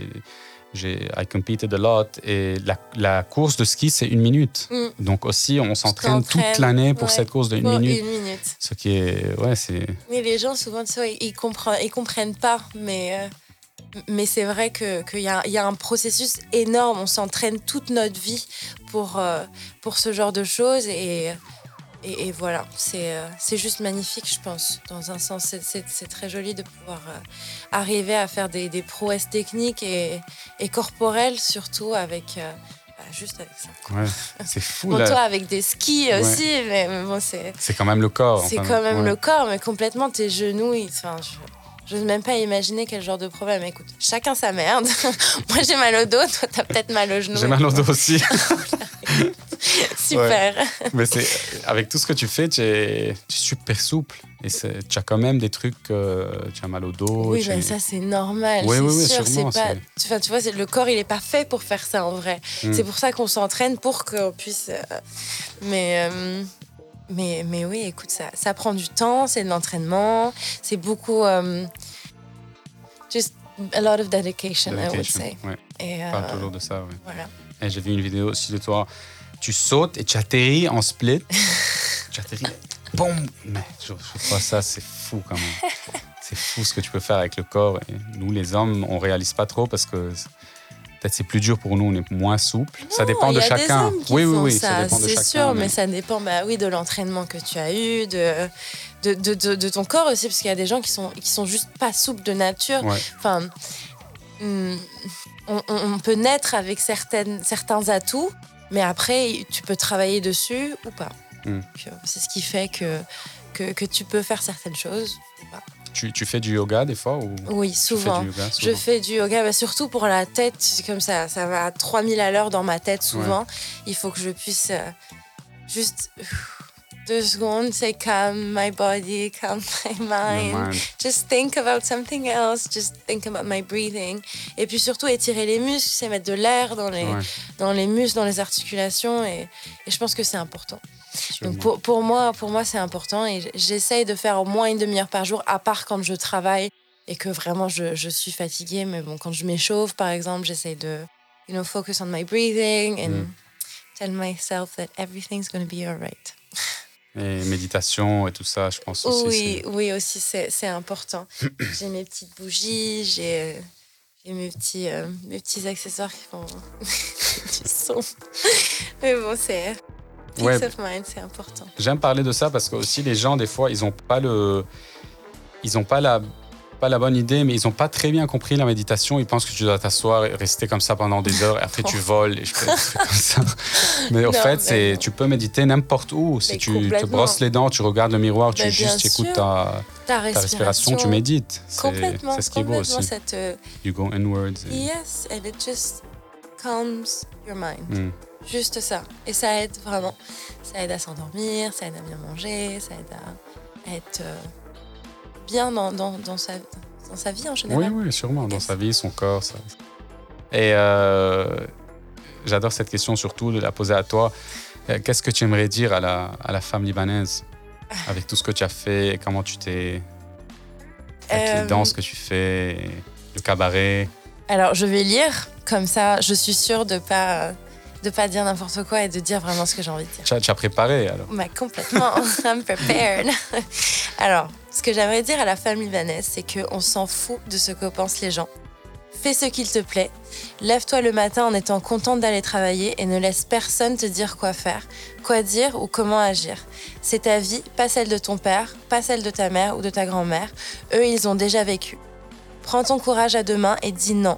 j'ai I competed a lot. Et la, la course de ski, c'est une minute. Mm. Donc aussi, on s'entraîne toute l'année pour ouais. cette course de une, bon, minute, une minute. Ce qui est... Ouais, c'est... Mais les gens, souvent, tu sais, ils comprennent, ils comprennent pas, mais... Euh... Mais c'est vrai que qu'il y a, il y a un processus énorme. On s'entraîne toute notre vie pour, euh, pour ce genre de choses et... Et, et voilà, c'est, euh, c'est juste magnifique, je pense. Dans un sens, c'est, c'est, c'est très joli de pouvoir euh, arriver à faire des, des prouesses techniques et, et corporelles, surtout avec... Euh, bah, juste avec ça. Ouais, c'est fou, bon, là. Toi, avec des skis ouais. aussi, mais, mais bon, c'est... C'est quand même le corps. C'est enfin, quand même ouais. le corps, mais complètement, tes genoux, ils, enfin, je n'ose même pas imaginer quel genre de problème. Écoute, chacun sa merde. Moi, j'ai mal au dos, toi, t'as peut-être mal au genou. J'ai mal au dos aussi. Super. Ouais. Mais c'est, avec tout ce que tu fais, tu es super souple. Et c'est, tu as quand même des trucs, euh, tu as mal au dos. Oui, ben ça, c'est normal. Oui, c'est oui, sûr. Oui, sûrement, c'est pas, c'est... Tu, tu vois, c'est, le corps, il n'est pas fait pour faire ça en vrai. Mm. C'est pour ça qu'on s'entraîne, pour qu'on puisse. Euh, mais, euh, mais, mais oui, écoute, ça, ça prend du temps, c'est de l'entraînement, c'est beaucoup. Euh, Just a lot of dedication, dedication I would say. Ouais. Et euh, parle toujours de ça, oui. Voilà. Et j'ai vu une vidéo aussi de toi. Tu sautes et tu atterris en split. Tu atterris, boum. Mais je, je crois ça, c'est fou quand même. C'est fou ce que tu peux faire avec le corps. Et nous, les hommes, on réalise pas trop parce que peut-être c'est plus dur pour nous, on est moins souple. Non, ça dépend de chacun. Oui, oui, oui, ça, ça dépend de chacun. C'est sûr, mais, mais ça dépend, bah oui, de l'entraînement que tu as eu, de de de, de, de ton corps aussi, parce qu'il y a des gens qui sont qui sont juste pas souples de nature. Ouais. Enfin, hum, on, on peut naître avec certaines certains atouts, mais après tu peux travailler dessus ou pas. Hum. Donc, c'est ce qui fait que que que tu peux faire certaines choses ou pas. Tu, tu fais du yoga des fois ou... Oui, souvent. Yoga, souvent. Je fais du yoga, bah, surtout pour la tête. C'est comme ça, ça va à trois mille à l'heure dans ma tête souvent. Ouais. Il faut que je puisse euh, juste deux secondes, say calm my body, calm my mind. mind. Just think about something else, just think about my breathing. Et puis surtout étirer les muscles, c'est mettre de l'air dans les, ouais. dans les muscles, dans les articulations. Et, et je pense que c'est important. Donc pour, pour, moi, pour moi, c'est important et j'essaye de faire au moins une demi-heure par jour, à part quand je travaille et que vraiment je, je suis fatiguée. Mais bon, quand je m'échauffe, par exemple, j'essaye de, you know, focus on my breathing and mm. tell myself that everything's going to be all right. Et méditation et tout ça, je pense aussi. Oui, c'est... oui aussi, c'est, c'est important. J'ai mes petites bougies, j'ai... et mes petits, euh, mes petits accessoires qui font du son. Mais bon, c'est... Peace ouais. of mind, c'est important. J'aime parler de ça parce que aussi les gens des fois ils ont pas le, ils ont pas la, pas la bonne idée, mais ils ont pas très bien compris la méditation. Ils pensent que tu dois t'asseoir et rester comme ça pendant des heures. Et après tu voles et je fais comme ça. Mais non, en fait, mais c'est, non. tu peux méditer n'importe où. Si mais tu te brosses les dents, tu regardes le miroir, tu mais juste écoutes ta, ta, respiration. ta respiration, tu médites. C'est, complètement, c'est ce qui est beau aussi. Cette... You go inwards. Et... Yes, and it just calms your mind. Mm. Juste ça. Et ça aide vraiment. Ça aide à s'endormir, ça aide à bien manger, ça aide à, à être euh, bien dans, dans, dans, sa, dans sa vie en général. Oui, oui, sûrement. Dans sa vie, son corps. Ça. Et euh, j'adore cette question surtout de la poser à toi. Qu'est-ce que tu aimerais dire à la, à la femme libanaise avec tout ce que tu as fait et comment tu t'es... Avec euh... les danses que tu fais, le cabaret. Alors, je vais lire. Comme ça, je suis sûre de ne pas... de pas dire n'importe quoi et de dire vraiment ce que j'ai envie de dire. Tu as préparé alors? Bah, complètement, I'm prepared. Alors, ce que j'aimerais dire à la femme libanaise, c'est qu'on s'en fout de ce que pensent les gens. Fais ce qu'il te plaît, lève-toi le matin en étant contente d'aller travailler et ne laisse personne te dire quoi faire, quoi dire ou comment agir. C'est ta vie, pas celle de ton père, pas celle de ta mère ou de ta grand-mère. Eux, ils ont déjà vécu. Prends ton courage à deux mains et dis non.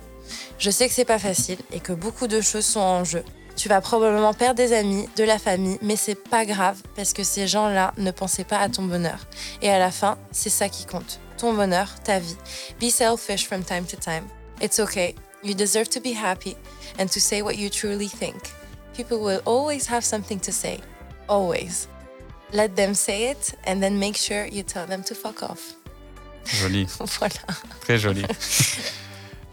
Je sais que c'est pas facile et que beaucoup de choses sont en jeu. Tu vas probablement perdre des amis, de la famille, mais c'est pas grave parce que ces gens-là ne pensaient pas à ton bonheur. Et à la fin, c'est ça qui compte. Ton bonheur, ta vie. Be selfish from time to time. It's okay. You deserve to be happy and to say what you truly think. People will always have something to say. Always. Let them say it and then make sure you tell them to fuck off. Joli. Voilà. Très joli.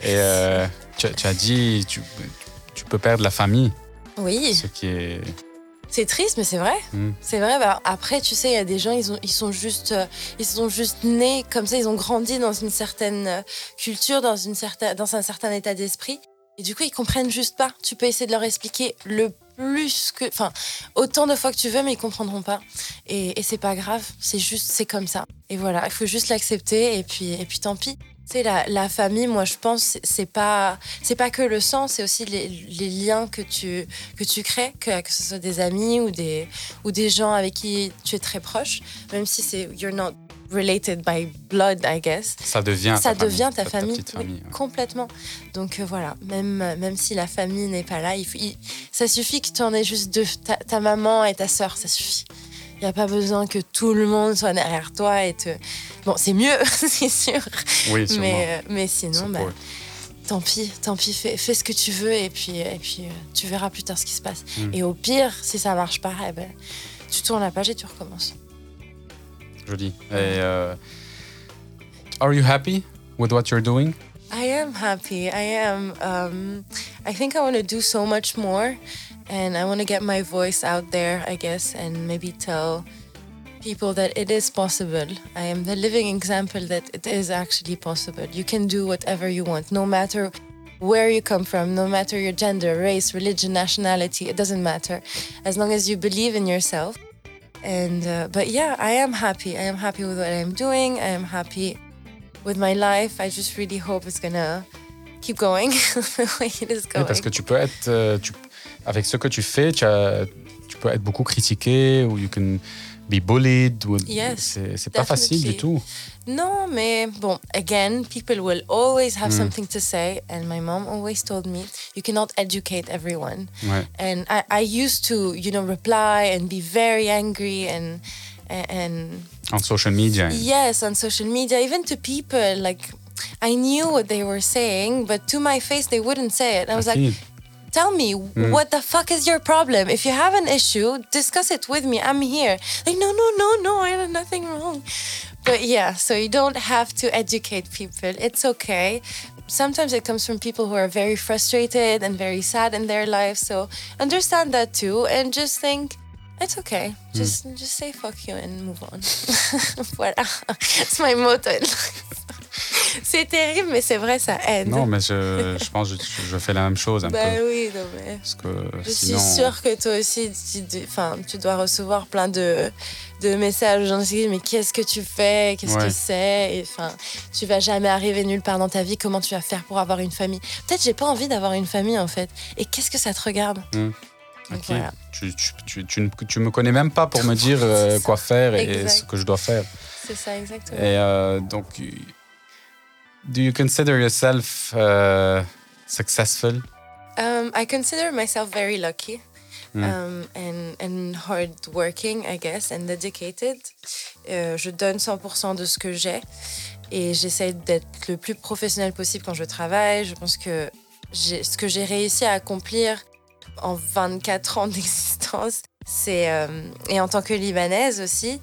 Et euh, tu, tu as dit, tu, tu peux perdre la famille. Oui. Ce qui est... C'est triste, mais c'est vrai. Mm. C'est vrai. Bah, après, tu sais, il y a des gens, ils, ont, ils, sont juste, euh, ils sont juste nés comme ça, ils ont grandi dans une certaine culture, dans, une certain, dans un certain état d'esprit. Et du coup, ils ne comprennent juste pas. Tu peux essayer de leur expliquer le plus que... Enfin, autant de fois que tu veux, mais ils ne comprendront pas. Et, et ce n'est pas grave, c'est juste, c'est comme ça. Et voilà, il faut juste l'accepter et puis, et puis tant pis. Tu sais, la, la famille, moi, je pense, c'est pas, c'est pas que le sang, c'est aussi les, les liens que tu, que tu crées, que, que ce soit des amis ou des, ou des gens avec qui tu es très proche, même si c'est you're not related by blood, I guess. Ça devient ça ta devient famille, ta, ta famille, ta famille oui, ouais. Complètement. Donc euh, voilà, même, même si la famille n'est pas là, il faut, il, ça suffit que tu en aies juste deux, ta, ta maman et ta sœur, ça suffit. Il n'y a pas besoin que tout le monde soit derrière toi. Et te... Bon, c'est mieux, c'est sûr. Oui, sûrement. Mais, mais sinon, bah, tant pis, tant pis, fais, fais ce que tu veux et puis, et puis tu verras plus tard ce qui se passe. Mm. Et au pire, si ça ne marche pas, eh ben, tu tournes la page et tu recommences. Joli. Et, euh, are you happy with what you're doing? I am happy. I am. Um, I think I want to do so much more. And I want to get my voice out there, I guess, and maybe tell people that it is possible. I am the living example that it is actually possible. You can do whatever you want, no matter where you come from, no matter your gender, race, religion, nationality, it doesn't matter. As long as you believe in yourself. And uh, but yeah, I am happy. I am happy with what I'm doing. I am happy with my life. I just really hope it's gonna keep going the way it is going. Oui, parce que tu peux être euh, tu, avec ce que tu fais, tu, as, tu peux être beaucoup critiqué ou you can be bullied. Ou, yes, c'est, c'est pas facile du tout. Non, mais bon, again, people will always have mm. something to say, and my mom always told me, you cannot educate everyone. Ouais. And I, I used to, you know, reply and be very angry and and on social media. Yes, on social media, even to people like I knew what they were saying, but to my face they wouldn't say it. I was like, tell me, mm. what the fuck is your problem? If you have an issue, discuss it with me. I'm here. Like, no, no, no, no, I have nothing wrong. But yeah, so you don't have to educate people. It's okay. Sometimes it comes from people who are very frustrated and very sad in their life. So understand that too and just think, it's okay. Just mm. just say fuck you and move on. Voilà. It's my motto in life. C'est terrible, mais c'est vrai, ça aide. Non, mais je, je pense que je, je fais la même chose un bah peu. Bah oui, non mais... Parce que je sinon... suis sûre que toi aussi, tu, enfin, tu dois recevoir plein de, de messages. Genre, mais qu'est-ce que tu fais? Qu'est-ce ouais. que c'est? Et, enfin, tu vas jamais arriver nulle part dans ta vie. Comment tu vas faire pour avoir une famille? Peut-être j'ai pas envie d'avoir une famille, en fait. Et qu'est-ce que ça te regarde? Mmh. Donc, okay. Voilà. Tu, tu, tu, tu, tu me connais même pas pour me dire euh, quoi faire et, et ce que je dois faire. C'est ça, exactement. Et euh, donc... Do you consider yourself uh, successful? Um, I consider myself very lucky mm. um, and, and hard-working, I guess, and dedicated. Uh, je donne cent pour cent de ce que j'ai et j'essaie d'être le plus professionnel possible quand je travaille. Je pense que j'ai, ce que j'ai réussi à accomplir en vingt-quatre ans d'existence, c'est, euh, et en tant que Libanaise aussi,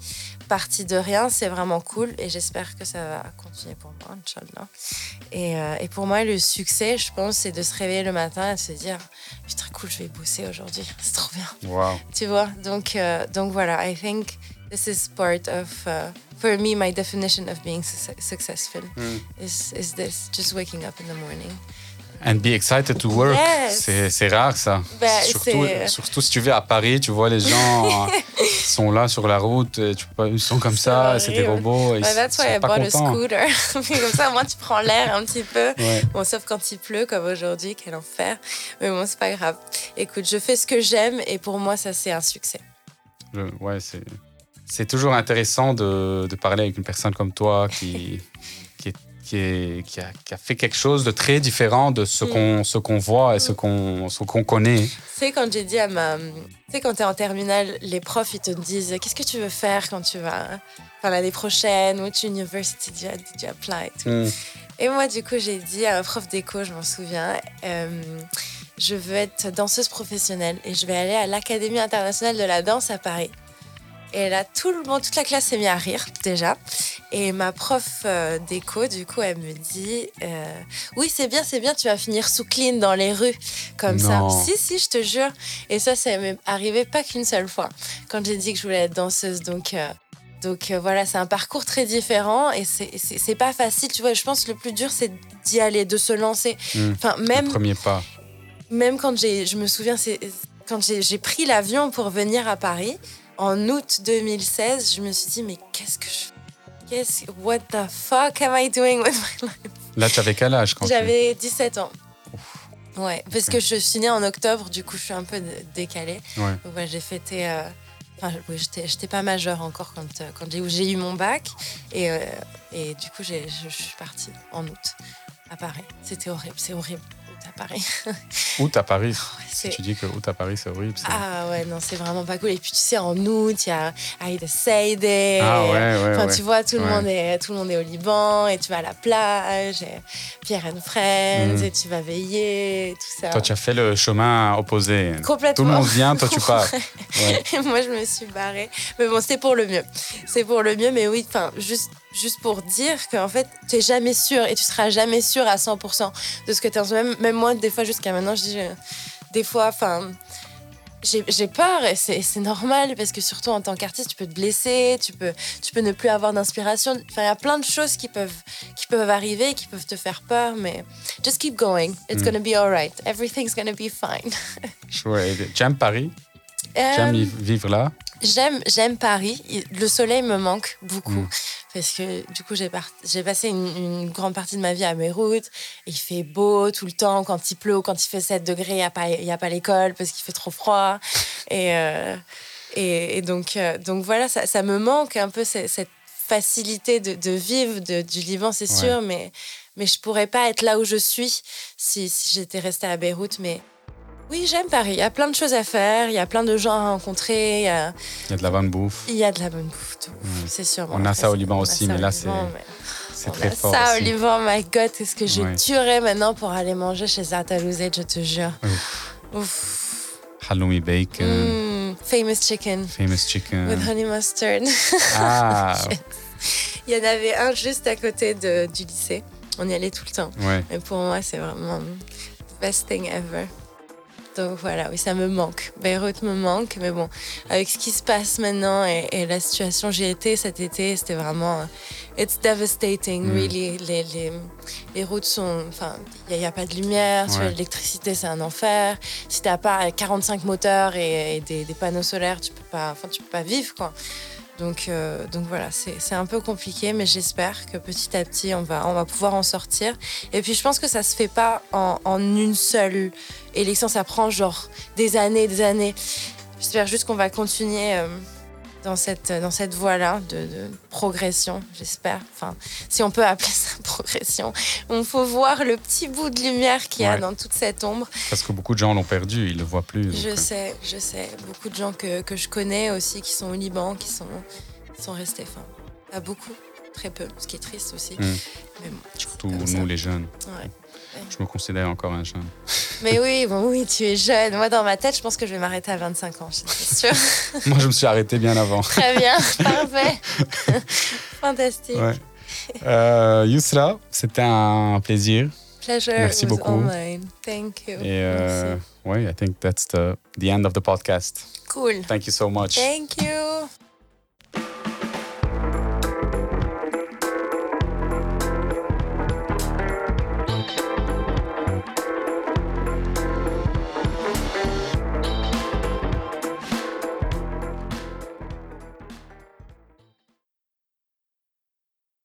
partie de rien, c'est vraiment cool et j'espère que ça va continuer pour moi, Inch'Allah. Et, euh, et pour moi, le succès, je pense, c'est de se réveiller le matin et de se dire « Putain, cool, je vais bosser aujourd'hui, c'est trop bien. Wow. » Tu vois, donc, euh, donc voilà, I think this is part of, uh, for me, my definition of being su- successful mm. is, is this, just waking up in the morning. And be excited to work, yes. c'est, c'est rare ça. Bah, surtout, c'est... surtout si tu vas à Paris, tu vois les gens sont là sur la route, et tu, ils sont comme c'est ça, c'est des robots. Ils bah, that's why I bought a scooter. Comme ça, au moins tu prends l'air un petit peu. Ouais. Bon, sauf quand il pleut, comme aujourd'hui, quel enfer. Mais bon, c'est pas grave. Écoute, je fais ce que j'aime et pour moi, ça c'est un succès. Je, ouais, c'est, c'est toujours intéressant de, de parler avec une personne comme toi qui, qui est. Qui, est, qui, a, qui a fait quelque chose de très différent de ce, mmh. qu'on, ce qu'on voit et ce qu'on, ce qu'on connaît. Tu sais, quand j'ai dit à ma... Tu sais, quand t'es en terminale, les profs, ils te disent « Qu'est-ce que tu veux faire quand tu vas... Enfin, l'année prochaine, which university did you, did you apply ?» mmh. Et moi, du coup, j'ai dit à un prof d'éco, je m'en souviens, euh, « Je veux être danseuse professionnelle et je vais aller à l'Académie internationale de la danse à Paris. » Et là, tout le monde, toute la classe s'est mise à rire, déjà. Et ma prof euh, d'éco, du coup, elle me dit euh, « Oui, c'est bien, c'est bien, tu vas finir sous clean dans les rues, comme non. ça. » Si, si, je te jure. Et ça, ça m'est arrivé pas qu'une seule fois, quand j'ai dit que je voulais être danseuse. Donc, euh, donc euh, voilà, c'est un parcours très différent et c'est, c'est, c'est pas facile. Tu vois, je pense que le plus dur, c'est d'y aller, de se lancer. Mmh, enfin, même, le premier pas. Même quand j'ai, je me souviens, c'est, quand j'ai, j'ai pris l'avion pour venir à Paris... En août deux mille seize, je me suis dit, mais qu'est-ce que je... Qu'est-ce... What the fuck am I doing with my life? Là, t'avais quel âge quand J'avais tu... dix-sept ans. Ouf. Ouais, okay. Parce que je suis née en octobre, du coup, je suis un peu décalée. Ouais. Donc, ouais, j'ai fêté... Euh... Enfin, oui, j'étais, j'étais pas majeure encore quand, euh, quand j'ai, j'ai eu mon bac. Et, euh, et du coup, j'ai, je, je suis partie en août à Paris. C'était horrible, c'est horrible. À Paris. Août à Paris. Oh, si tu dis que août à Paris, c'est horrible. C'est... Ah ouais, non, c'est vraiment pas cool. Et puis tu sais, en août, il y a Aïd Saïdé. Ah ouais, ouais. Enfin, ouais. Tu vois, tout, ouais. le monde est, tout le monde est au Liban et tu vas à la plage, et Pierre and Friends, mmh. et tu vas veiller, et tout ça. Toi, tu as fait le chemin opposé. Complètement. Tout le monde vient, toi, tu pars. Ouais. Et moi, je me suis barrée. Mais bon, c'est pour le mieux. C'est pour le mieux, mais oui, enfin, juste. Juste pour dire qu'en fait, tu n'es jamais sûr et tu ne seras jamais sûr à cent pour cent de ce que tu es en soi. Même moi, des fois, jusqu'à maintenant, je dis... Euh, des fois, enfin... j'ai, j'ai peur et c'est, c'est normal parce que surtout en tant qu'artiste, tu peux te blesser, tu peux, tu peux ne plus avoir d'inspiration. Enfin, il y a plein de choses qui peuvent, qui peuvent arriver, qui peuvent te faire peur, mais just keep going. It's mm. gonna be alright. Everything's gonna be fine. Ouais. J'aime Paris. Um, j'aime vivre là. J'aime, j'aime Paris. Le soleil me manque beaucoup. Mm. Parce que du coup, j'ai, part... j'ai passé une, une grande partie de ma vie à Beyrouth. Il fait beau tout le temps. Quand il pleut ou quand il fait sept degrés, il n'y a pas l'école parce qu'il fait trop froid. Et, euh, et, et donc, euh, donc voilà, ça, ça me manque un peu cette, cette facilité de, de vivre de, du Liban, c'est ouais. sûr. Mais, mais je ne pourrais pas être là où je suis si, si j'étais restée à Beyrouth. Mais oui, j'aime Paris. Il y a plein de choses à faire. Il y a plein de gens à rencontrer. Il y a, il y a de la bonne bouffe. Il y a de la bonne bouffe, tout. Mmh. C'est sûr. On a ça au Liban aussi, mais là, c'est, c'est très fort. On a ça au Liban, my God. Est-ce que j'ai ouais. tué maintenant pour aller manger chez Zartalouzet, je te jure. Ouf. Ouf. Halloumi bacon. Mmh. Famous chicken. Famous chicken. With honey mustard. Ah. Il y en avait un juste à côté de, du lycée. On y allait tout le temps. Ouais. Et pour moi, c'est vraiment the best thing ever. Donc voilà, oui, ça me manque. Beyrouth me manque, mais bon, avec ce qui se passe maintenant et, et la situation où j'ai été cet été, c'était vraiment... It's devastating, mm. really. Les, les, les routes sont... Enfin, il n'y a, a pas de lumière, ouais. l'électricité, c'est un enfer. Si tu n'as pas quarante-cinq moteurs et, et des, des panneaux solaires, tu ne peux pas, enfin, tu peux pas vivre, quoi. Donc, euh, donc voilà, c'est, c'est un peu compliqué, mais j'espère que petit à petit, on va, on va pouvoir en sortir. Et puis, je pense que ça se fait pas en, en une seule élection. Ça prend genre des années, des années. J'espère juste qu'on va continuer euh, dans cette, dans cette voie-là de, de progression, j'espère. Enfin, si on peut appeler ça progression. On faut voir le petit bout de lumière qu'il y a ouais. dans toute cette ombre. Parce que beaucoup de gens l'ont perdu, ils le voient plus. Donc... Je sais, je sais. Beaucoup de gens que, que je connais aussi, qui sont au Liban, qui sont, qui sont restés. Enfin, pas beaucoup, très peu, ce qui est triste aussi. Mmh. Mais bon, surtout nous, ça. Les jeunes. Ouais. Je me considère encore un jeune. Mais oui, bon, oui, tu es jeune. Moi, dans ma tête, je pense que je vais m'arrêter à vingt-cinq ans, c'est sûr. Moi, je me suis arrêtée bien avant. Très bien, parfait. Fantastique. Ouais. Euh, Yusra, c'était un plaisir. Pleasure. Merci beaucoup. All mine. Thank you. Et euh, oui, I think that's the, the end of the podcast. Cool. Thank you so much. Thank you.